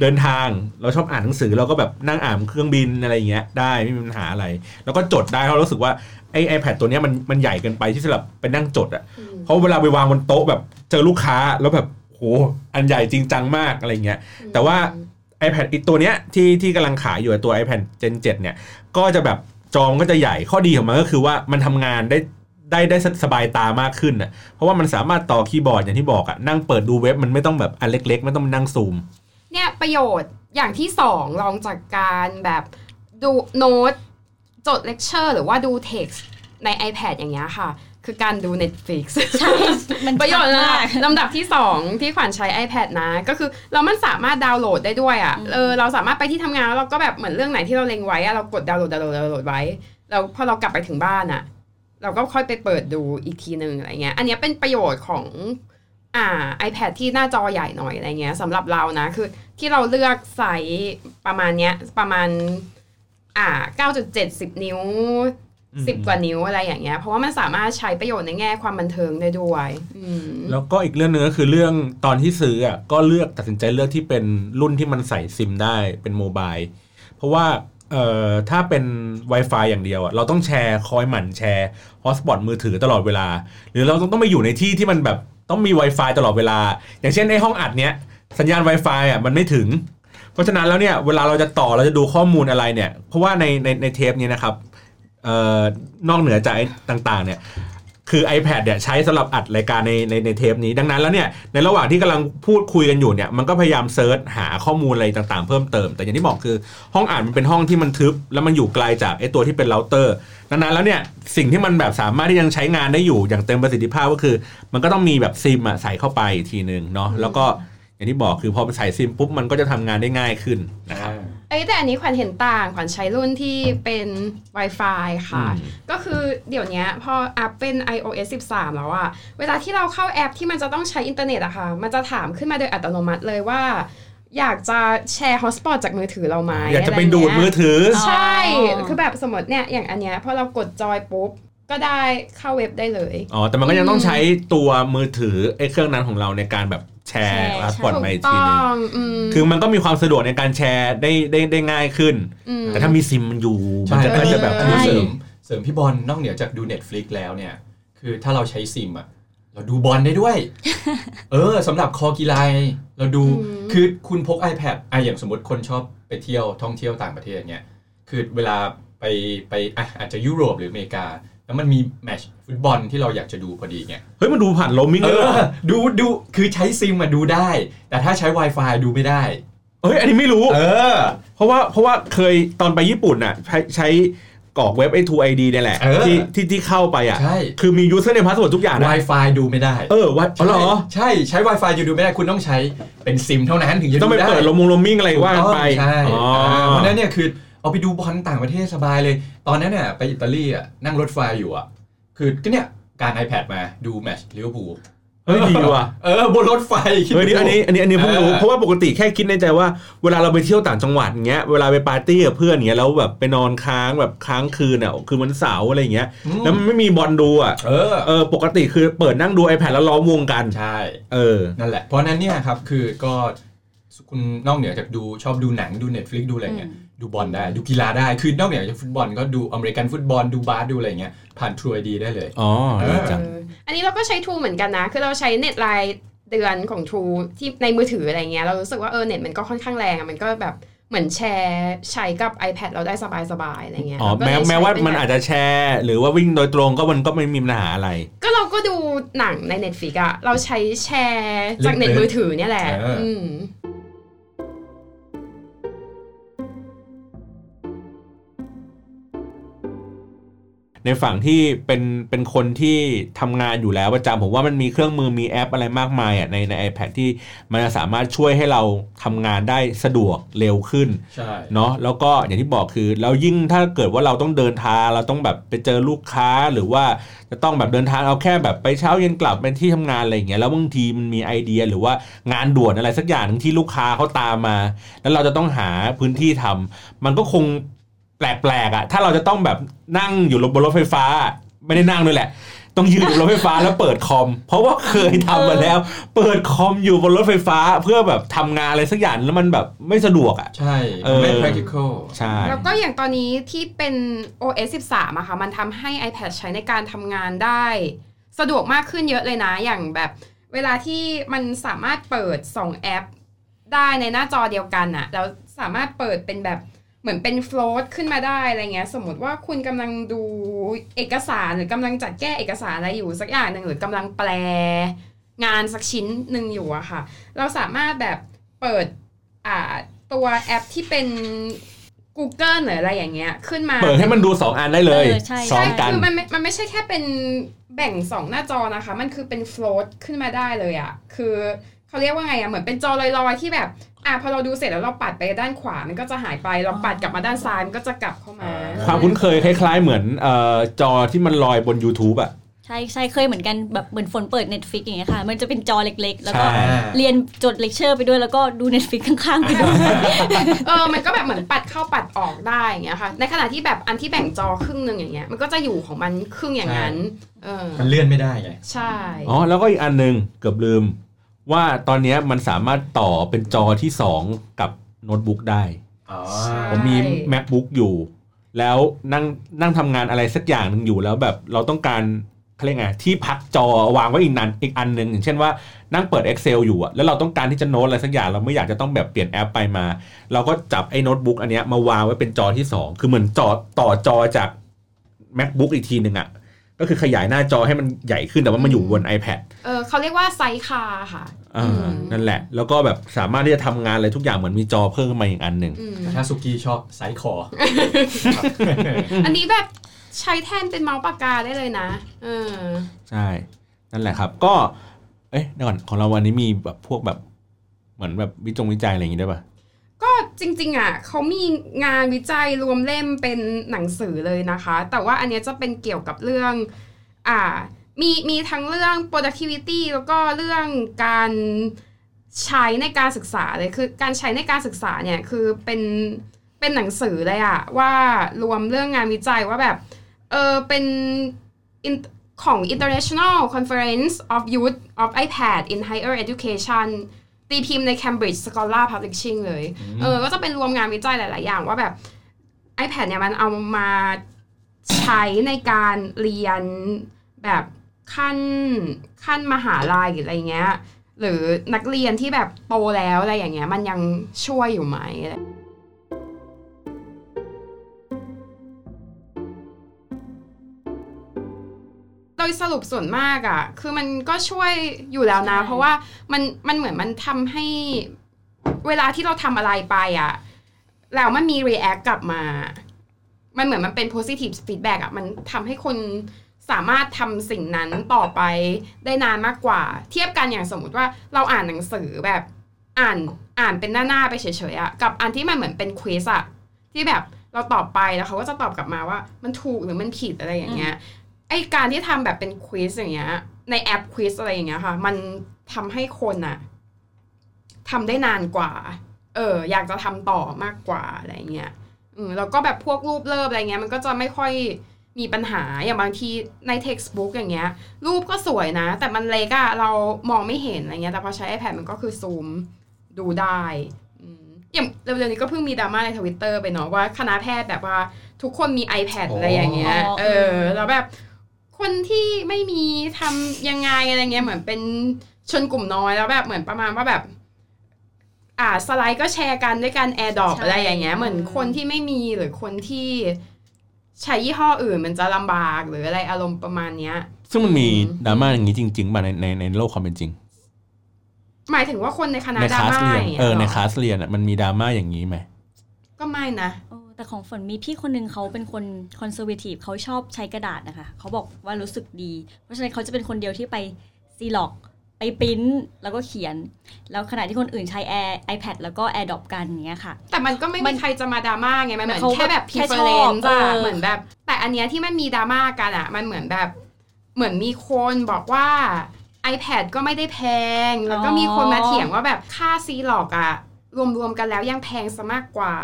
เดินทางเราชอบอ่านหนังสือเราก็แบบนั่งอ่านเครื่องบินอะไรอย่างเงี้ยได้ไม่มีปัญหาอะไรแล้วก็จดได้เพราะรู้สึกว่าไอ้ iPad ตัวเนี้ยมันมันใหญ่เกินไปที่สำหรับไปนั่งจดอ่ะเพราะเวลาไปวางบนโต๊ะแบบเจอลูกค้าแล้วแบบโหอันใหญ่จริงจังมากอะไรเงี้ยแต่ว่า iPad อีกตัวเนี้ยที่ที่กำลังขายอยู่ตัว iPad Gen เจ็ดเนี่ยก็จะแบบจอก็จะใหญ่ข้อดีของมันก็คือว่ามันทำงานได้ได้ได้สบายตามากขึ้นอ่ะเพราะว่ามันสามารถต่อคีย์บอร์ดอย่างที่บอกอ่ะนั่งเปิดดูเว็บมันไม่ต้องแบบอันเล็กๆไม่ต้องนั่งซูมเนี่ยประโยชน์อย่างที่สองรองจากการแบบดูโน้ตจดเลคเชอร์หรือว่าดูเท็กซ์ใน iPad อย่างเงี้ยค่ะคือการดู Netflix ใช่มันประโยชน์นะลำดับที่สองที่ขวัญใช้ iPad นะก็คือเรามันสามารถดาวน์โหลดได้ด้วยอ่ะเออเราสามารถไปที่ทำงานแล้วเราก็แบบเหมือนเรื่องไหนที่เราเล็งไว้อะเรากดดาวน์โหลดดาวน์โหลดดาวน์โหลดไว้แล้วพอเรากลับไปถึงบ้านอ่ะเราก็ค่อยไปเปิดดูอีกทีนึงอะไรเงี้ยอันนี้เป็นประโยชน์ของอ่า iPad ที่หน้าจอใหญ่หน่อยอะไรเงี้ยสำหรับเรานะคือที่เราเลือกไซส์ประมาณเนี้ยประมาณอ่า เก้าจุดเจ็ด นิ้วสิบกว่านิ้วอะไรอย่างเงี้ยเพราะว่ามันสามารถใช้ประโยชน์ในแง่ความบันเทิงได้ด้วยแล้วก็อีกเรื่องนึงก็คือเรื่องตอนที่ซื้ออ่ะก็เลือกตัดสินใจเลือกที่เป็นรุ่นที่มันใส่ซิมได้เป็นโมบายเพราะว่า เอ่อถ้าเป็น Wi-Fi อย่างเดียวอะเราต้องแชร์คอยหมั่นแชร์ฮอตสปอตมือถือตลอดเวลาหรือเราต้องต้องไปอยู่ในที่ที่มันแบบต้องมี Wi-Fi ตลอดเวลาอย่างเช่นในห้องอัดเนี้ยสัญญาณ Wi-Fi อ่ะมันไม่ถึงเพราะฉะนั้นแล้วเนี่ยเวลาเราจะต่อเราจะดูข้อมูลอะไรเนี่ยเพราะว่าในในในเทปนี้นะครับเอ่อนอกเหนือจากต่างๆเนี่ยคือ iPad เนี่ยใช้สำหรับอัดรายการในในในเทปนี้ดังนั้นแล้วเนี่ยในระหว่างที่กำลังพูดคุยกันอยู่เนี่ยมันก็พยายามเซิร์ชหาข้อมูลอะไรต่างๆเพิ่มเติมแต่อย่างที่บอกคือห้องอ่านมันเป็นห้องที่มันทึบแล้วมันอยู่ไกลจากไอ้ตัวที่เป็นเราเตอร์ดังนั้นแล้วเนี่ยสิ่งที่มันแบบสามารถที่ยังใช้งานได้อยู่อย่างเต็มประสิทธิภาพก็คือมันก็ต้องมีแบบซิมอ่ะใส่เข้าไปอีกทีนึงเนาะแล้วก็อย่างที่บอกคือพอใส่ซิมปุ๊บมันก็จะทำงานได้ง่ายขึ้นนะครับเอ้แต่อันนี้ขวัญเห็นต่างขวัญใช้รุ่นที่เป็น Wi-Fi ค่ะก็คือเดี๋ยวนี้พออัพเป็น ไอโอเอส สิบสามแล้วอะเวลาที่เราเข้าแอปที่มันจะต้องใช้อินเทอร์เน็ตอะค่ะมันจะถามขึ้นมาโดยอัตโนมัติเลยว่าอยากจะแชร์ฮอตสปอตจากมือถือเราไหมอยากจะไปดูดมือถือใช่คือแบบสมมติเนี่ยอย่างอันเนี้ยพอเรากดจอยปุ๊บก็ได้เข้าเว็บได้เลยอ๋อแต่มันก็ยังต้องใช้ตัวมือถือไอ้เครื่องนั้นของเราในการแบบแชร์ฮอตสปอตไปอีกทีนึงคือมันก็มีความสะดวกในการแชร์ได้ได้ได้ง่ายขึ้นแต่ถ้ามีซิมมันอยู่มันก็จะแบบเสริมเสริมพี่บอลนอกเหนือจากดู Netflix แล้วเนี่ยคือถ้าเราใช้ซิมอ่ะเราดูบอลได้ด้วยเออสำหรับคอกีฬาเราดูคือคุณพก iPad อ่ะอย่างสมมติคนชอบไปเที่ยวท่องเที่ยวต่างประเทศเงี้ยคือเวลาไปไปอาจจะยุโรปหรืออเมริกาแล้วมันมีแมตช์ฟุตบอลที่เราอยากจะดูพอดีไงเฮ้ยมันดูผ่านโรมมิ่งเลยดูดูคือใช้ซิมมาดูได้แต่ถ้าใช้ Wi-Fi ดูไม่ได้เฮ้ยอันนี้ไม่รู้เออเพราะว่าเพราะว่าเคยตอนไปญี่ปุ่นน่ะใช้กรอกเว็บไอ้ True ไอ ดี เนี่ยแหละที่ที่ที่เข้าไปอ่ะคือมี username password ทุกอย่างนะ Wi-Fi ดูไม่ได้เออว่าอ๋อเหรอใช่ใช้ Wi-Fi อยู่ดูไม่ได้คุณต้องใช้เป็นซิมเท่านั้นถึงจะดูได้ต้องไปเปิดโรมมิ่งอะไรว่าไปใช่อ๋อเพราะนั้นเนี่ยคือเอาไปดูบอลต่างประเทศสบายเลยตอนนั้นน่ะไปอิตาลีอ่ะนั่งรถไฟอยู่อ่ะคือก็เนี่ยการ iPad มาดูแมตช์ลิเวอร์พูลเฮ้ยดีว่ะเออบนรถไฟเฮ้ยอันนี้อันนี้อันนี้เพิ่งรู้เพราะว่าปกติแค่คิดในใจว่าเวลาเราไปเที่ยวต่างจังหวัดอย่างเงี้ยเวลาไปปาร์ตี้กับเพื่อนอย่างเงี้ยแล้วแบบไปนอนค้างแบบค้างคืนน่ะคือวันเสาร์อะไรอย่างเงี้ยแล้วมันไม่มีบอลดูอ่ะเออเออปกติคือเปิดนั่งดู iPad แล้วล้อมวงกันใช่เออนั่นแหละเพราะนั้นเนี่ยครับคือก็คุณนอกเหนือจากดูชอบดูหนังดู Netflix ดูอะไรเงี้ยดูบอลได้ดูกีฬาได้คือนอกเหนือจากฟุตบอลก็ดูอเมริกันฟุตบอลดูบาสดูอะไรอย่างเงี้ยผ่าน True ไอ ดี ได้เลยอ๋อจังอันนี้เราก็ใช้ True เหมือนกันนะคือเราใช้เน็ตรายเดือนของ True ที่ในมือถืออะไรเงี้ยเรารู้สึกว่าเออเน็ตมันก็ค่อนข้างแรงมันก็แบบเหมือนแชร์ใช้กับ iPad เราได้สบายๆอะไรเงี้ยอ๋อแม้แม้ว่ามันอาจจะแชร์หรือว่าวิ่งโดยตรงก็มันก็ไม่มีปัญหาอะไรก็เราก็ดูหนังใน Netflix อ่ะเราใช้แชร์จากเน็ตมือถือเนี่ยแหละอืมในฝั่งที่เป็นเป็นคนที่ทำงานอยู่แล้วประจำผมว่ามันมีเครื่องมือมีแอปอะไรมากมายอ่ะในใน iPad ที่มันสามารถช่วยให้เราทำงานได้สะดวกเร็วขึ้นเนาะแล้วก็อย่างที่บอกคือแล้วยิ่งถ้าเกิดว่าเราต้องเดินทางเราต้องแบบไปเจอลูกค้าหรือว่าจะต้องแบบเดินทางเอาแค่แบบไปเช้าเย็นกลับไปที่ทำงานอะไรอย่างเงี้ยแล้วบางทีมันมีไอเดียหรือว่างานด่วนอะไรสักอย่างนึงที่ลูกค้าเขาตามมาแล้วเราจะต้องหาพื้นที่ทำมันก็คงแปลกๆอ่ะถ้าเราจะต้องแบบนั่งอยู่บนรถไฟฟ้าไม่ได้นั่งด้วยแหละต้องยืนอยู่บนรถไฟฟ้าแล้วเปิดคอมเพราะว่าเคยทำมาแล้วเปิดคอมอยู่บนรถไฟฟ้าเพื่อแบบทำงานอะไรสักอย่างแล้วมันแบบไม่สะดวกอ่ะใช่ไม่ practical ใช่แล้วก็อย่างตอนนี้ที่เป็น โอ เอส สิบสามอะค่ะมันทำให้ iPad ใช้ในการทำงานได้สะดวกมากขึ้นเยอะเลยนะอย่างแบบเวลาที่มันสามารถเปิดสองแอปได้ในหน้าจอเดียวกันอะแล้วสามารถเปิดเป็นแบบเหมือนเป็นโฟลตขึ้นมาได้อะไรเงี้ยสมมติว่าคุณกำลังดูเอกสารหรือกำลังจัดแก้เอกสารอะไรอยู่สักอย่างหนึ่งหรือกำลังแปลงานสักชิ้นหนึ่งอยู่อะค่ะเราสามารถแบบเปิดอ่าตัวแอปที่เป็น Google หรืออะไรอย่างเงี้ยขึ้นมาเปิดให้มันดูสองอันได้เลยซ้อนกันคือมันมันไม่ใช่แค่เป็นแบ่งสองหน้าจอนะคะมันคือเป็นโฟลตขึ้นมาได้เลยอะคือเขาเรียกว่าไงอะเหมือนเป็นจอลอยๆที่แบบอ่ะพอเราดูเสร็จแล้วเราปัดไปด้านขวามันก็จะหายไปเราปัดกลับมาด้านซ้ายมันก็จะกลับเข้ามาความคุ้นเคยคล้ายๆเหมือนเอ่อจอที่มันลอยบน YouTube อ่ะใช่ใช่เคยเหมือนกันแบบเหมือนฝนเปิด Netflix อย่างเงี้ยค่ะมันจะเป็นจอเล็กๆแล้วก็เรียนจดเลคเชอร์ไปด้วยแล้วก็ดู Netflix ข้างๆไปด้วย เออมันก็แบบเหมือนปัดเข้าปัดออกได้อย่างเงี้ยค่ะในขณะที่แบบอันที่แบ่งจอครึ่งนึงอย่างเงี้ยมันก็จะอยู่ของมันครึ่งอย่างนั้นเออมันเลื่อนไม่ได้ไงใช่อ๋อแล้วก็อีกอันนึงเกือบลืมว่าตอนนี้มันสามารถต่อเป็นจอที่สองกับโน้ตบุ๊กได้ ผมมี MacBook อยู่แล้วนั่งนั่งทำงานอะไรสักอย่างนึงอยู่แล้วแบบเราต้องการเขาเรียกไงที่พักจอวางไว้อีกนั้นอีกอันนึงอย่างเช่นว่านั่งเปิด Excel อยู่อะแล้วเราต้องการที่จะโน้ตอะไรสักอย่างเราไม่อยากจะต้องแบบเปลี่ยนแอปไปมาเราก็จับไอ้โน้ตบุ๊กอันเนี้ยมาวางไว้เป็นจอที่สองคือเหมือนจอต่อจอจาก MacBook อีกทีนึงอะก็คือขยายหน้าจอให้มันใหญ่ขึ้นแต่ว่ามันอยู่บน iPad เออเขาเรียกว่า Sidecar ค่ะอ่านั่นแหละแล้วก็แบบสามารถที่จะทำงานอะไรทุกอย่างเหมือนมีจอเพิ่มขึ้นมาอีกอันนึงถ้าสุกี้ชอบ Sidecar อันนี้แบบใช้แทนเป็นเมาส์ปากกาได้เลยนะเออใช่นั่นแหละครับก็เอ๊ะเดี๋ยวก่อนของเราวันนี้มีแบบพวกแบบเหมือนแบบวิจงวิจัยอะไรอย่างงี้ได้ป่ะก็จริงๆอ่ะเขามีงานวิจัยรวมเล่มเป็นหนังสือเลยนะคะแต่ว่าอันนี้จะเป็นเกี่ยวกับเรื่องอ่ามีมีทั้งเรื่อง productivity แล้วก็เรื่องการใช้ในการศึกษาเลยคือการใช้ในการศึกษาเนี่ยคือเป็นเป็นหนังสือเลยอ่ะว่ารวมเรื่องงานวิจัยว่าแบบเออเป็นของ International Conference of Youth of iPad in Higher Education ตีพิมพ์ใน Cambridge Scholar Publishing เลย mm-hmm. เออก็จะเป็นรวมงานวิจัยหลายๆอย่างว่าแบบ iPad เนี่ยมันเอามาใช้ในการเรียนแบบขั้นขั้นมหาลัยอะไรเงี้ยหรือนักเรียนที่แบบโตแล้วอะไรอย่างเงี้ยมันยังช่วยอยู่ไหมโดยสรุปส่วนมากอ่ะคือมันก็ช่วยอยู่แล้วนะเพราะว่ามันมันเหมือนมันทำให้เวลาที่เราทำอะไรไปอ่ะแล้วมันมี react กลับมามันเหมือนมันเป็น positive feedback อ่ะมันทำให้คนสามารถทำสิ่งนั้นต่อไปได้นานมากกว่าเทียบกันอย่างสมมติว่าเราอ่านหนังสือแบบอ่านอ่านเป็นหน้าๆไปเฉยๆอ่ะกับอันที่มันเหมือนเป็น quiz อ่ะที่แบบเราตอบไปแล้วเขาก็จะตอบกลับมาว่ามันถูกหรือมันผิดอะไรอย่างเงี้ยไอการที่ทำแบบเป็นควิสอย่างเงี้ยในแอปควิสอะไรอย่างเงี้ยค่ะมันทำให้คนอะทำได้นานกว่าเอออยากจะทำต่อมากกว่าอะไรเงี้ยอืมแล้วก็แบบพวกรูปเลิฟอะไรเงี้ยมันก็จะไม่ค่อยมีปัญหาอย่างบางทีใน textbook อย่างเงี้ยรูปก็สวยนะแต่มันเล็กอะเรามองไม่เห็นอะไรเงี้ยแต่พอใช้ iPad มันก็คือซูมดูได้อืมอย่างเร็วๆนี้ก็เพิ่งมีดราม่าใน Twitter ไปเนาะว่าคณะแพทย์แบบว่าทุกคนมี iPad อะไรอย่างเงี้ยเออแล้วแบบคนที่ไม่มีทำยังไงอะไรเงี้ยเหมือนเป็นชนกลุ่มน้อยแล้วแบบเหมือนประมาณว่าแบบอ่าสไลด์ก็แชร์กันด้วยกัน AirDrop อะไรอย่างเงี้ยเหมือนคนที่ไม่มีหรือคนที่ใช้ยี่ห้ออื่นมันจะลำบากหรืออะไรอารมณ์ประมาณเนี้ยซึ่งมันมีดราม่าอย่างนี้จริงๆป่ะในในในโลกความเป็นจริงหมายถึงว่าคนในคณะดราม่าเออในคลาสเรียนอ่ะมันมีดราม่าอย่างนี้ไหมก็ไม่นะแต่ของฝนมีพี่คนนึงเขาเป็นคนคอนเซอร์เวทีฟเขาชอบใช้กระดาษนะคะเขาบอกว่ารู้สึกดีเพราะฉะนั้นเขาจะเป็นคนเดียวที่ไปซีล็อกไปปริ้นแล้วก็เขียนแล้วขณะที่คนอื่นใช้ Air iPad แล้วก็ AirDrop กันอย่างเงี้ยค่ะแต่มันก็ไม่มีใครจะมาดราม่าไงมันเหมือนแค่แบบ preference อ่ะเหมือนแบบแต่อันเนี้ยที่มันมีดราม่ากันอ่ะมันเหมือนแบบเหมือนมีคนบอกว่า iPad ก็ไม่ได้แพงแล้วก็มีคนมาเถียงว่าแบบค่าซีล็อกอ่ะรวมๆกันแล้วยังแพงซะมากกว่า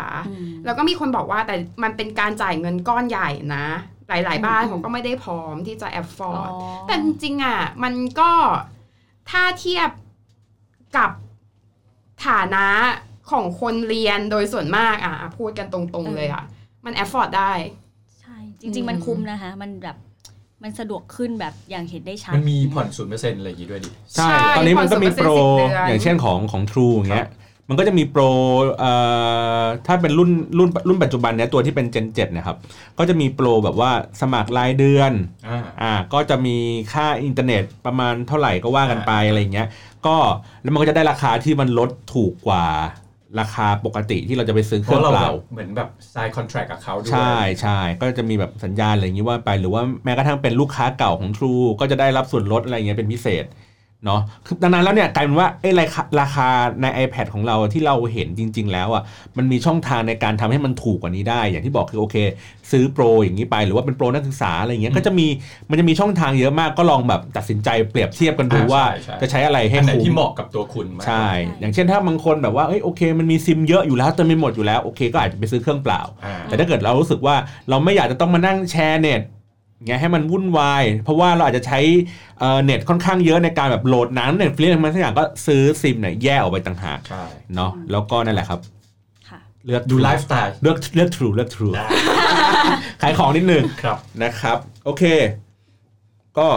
แล้วก็มีคนบอกว่าแต่มันเป็นการจ่ายเงินก้อนใหญ่นะหลายๆบ้านผมก็ไม่ได้พร้อมที่จะแอฟฟอร์ดแต่จริงๆอ่ะมันก็ถ้าเทียบกับฐานะของคนเรียนโดยส่วนมากอ่ะพูดกันตรงๆเลยอ่ะมันแอฟฟอร์ดได้ใช่จริงๆมันคุ้มนะคะมันแบบมันสะดวกขึ้นแบบอย่างเห็นได้ชัดมันมีผ่อน ศูนย์เปอร์เซ็นต์ อะไรอย่างงี้ด้วยดิใช่ตอนนี้มันก็มีโปรอย่างเช่นของของ True อย่างเงี้ยมันก็จะมีโปรถ้าเป็นรุ่นรุ่นรุ่นปัจจุบันเนี่ยตัวที่เป็น Gen เจ็ดนะครับก็จะมีโปรแบบว่าสมัครรายเดือนอ่าก็จะมีค่าอินเทอร์เน็ตประมาณเท่าไหร่ก็ว่ากันไปอะไรอย่างเงี้ยก็แล้วมันก็จะได้ราคาที่มันลดถูกกว่าราคาปกติที่เราจะไปซื้อเครื่องเปล่าเหมือนแบบไซน์คอนแทรคกับเขาด้วยใช่ใช่ก็จะมีแบบสัญญาอะไรอย่างงี้ว่าไปหรือว่าแม้กระทั่งเป็นลูกค้าเก่าของ True ก็จะได้รับส่วนลดอะไรอย่างเงี้ยเป็นพิเศษเนาะคือดังนั้นแล้วเนี่ยกลายเป็นว่าไอ้ราคาใน iPad ของเราที่เราเห็นจริงๆแล้วอ่ะมันมีช่องทางในการทำให้มันถูกกว่านี้ได้อย่างที่บอกคือโอเคซื้อโปรอย่างนี้ไปหรือว่าเป็นโปรนักศึกษาอะไรอย่างเงี้ยก็จะมีมันจะมีช่องทางเยอะมากก็ลองแบบตัดสินใจเปรียบเทียบกันดูว่าจะใช้อะไรให้คุ้มที่เหมาะกับตัวคุณใช่อย่างเช่นถ้าบางคนแบบว่าเอ้ยโอเคมันมีซิมเยอะอยู่แล้วเต็มไปหมดอยู่แล้วโอเคก็อาจจะไปซื้อเครื่องเปล่าแต่ถ้าเกิดเรารู้สึกว่าเราไม่อยากจะต้องมานั่งแชร์เน็ตไงให้มันวุ่นวายเพราะว่าเราอาจจะใช้เอ่อเน็ตค่อนข้างเยอะในการแบบโหลดหนัง Netflix อะไรสักอย่างก็ซื้อซิมเนี่ยแยกออกไปต่างหากเนาะแล้วก็นั่นแหละครับ เลือกดูไลฟ์สไตล์เลือกเลือก True เลือก True ขายของนิดนึงครับนะครับโอเคก็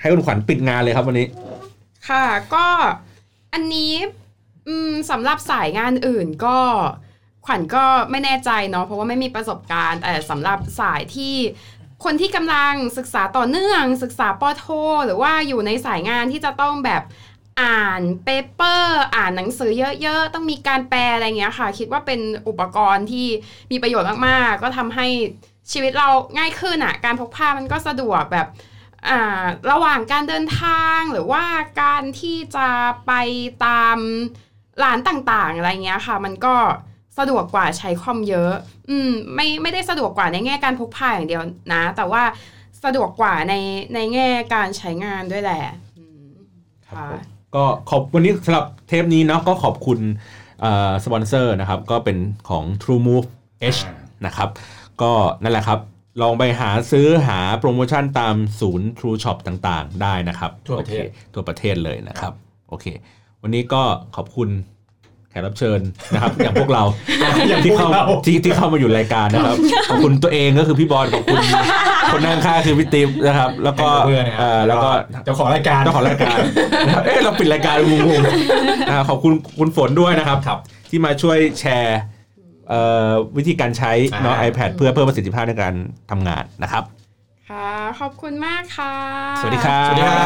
ให้คุณขวัญปิดงานเลยครับวันนี้ค่ะก็อันนี้สำหรับสายงานอื่นก็ขวัญก็ไม่แน่ใจเนาะเพราะว่าไม่มีประสบการณ์แต่สำหรับสายที่คนที่กำลังศึกษาต่อเนื่องศึกษาป.โทหรือว่าอยู่ในสายงานที่จะต้องแบบอ่านเปเปอร์อ่านหนังสือเยอะๆต้องมีการแปลอะไรเงี้ยค่ะคิดว่าเป็นอุปกรณ์ที่มีประโยชน์มากๆก็ทำให้ชีวิตเราง่ายขึ้นอ่ะการพกพามันก็สะดวกแบบอ่าระหว่างการเดินทางหรือว่าการที่จะไปตามร้านต่างๆอะไรเงี้ยค่ะมันก็สะดวกกว่าใช้คอมเยอะอืมไม่ไม่ได้สะดวกกว่าในแง่การพกพาอย่างเดียวนะแต่ว่าสะดวกกว่าในในแง่การใช้งานด้วยแหละค่ะก็ขอบวันนี้สำหรับเทปนี้เนาะก็ขอบคุณเอ่อสปอนเซอร์นะครับก็เป็นของ TrueMove H นะครับก็นั่นแหละครับลองไปหาซื้อหาโปรโมชั่นตามศูนย์ True Shop ต่างๆได้นะครับทั่วประเทศทั่วประเทศเลยนะครับโอเควันนี้ก็ขอบคุณแขกรับเชิญนะครับอย่างพวกเราที่เข้าที่ที่เข้ามาอยู่รายการนะครับขอบคุณตัวเองก็คือพี่บอลขอบคุณคนนั่งข้างคือพี่ติ๊บนะครับแล้วก็เอ่อแล้วก็เจ้าของรายการเจ้าของรายการเอ๊ะเราปิดรายการงงๆอ่าขอบคุณคุณฝนด้วยนะครับที่มาช่วยแชร์เอ่อวิธีการใช้เนาะ iPad เพื่อเพิ่มประสิทธิภาพในการทำงานนะครับค่ะขอบคุณมากค่ะสวัสดีครับสวัสดีค่ะ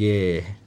เย้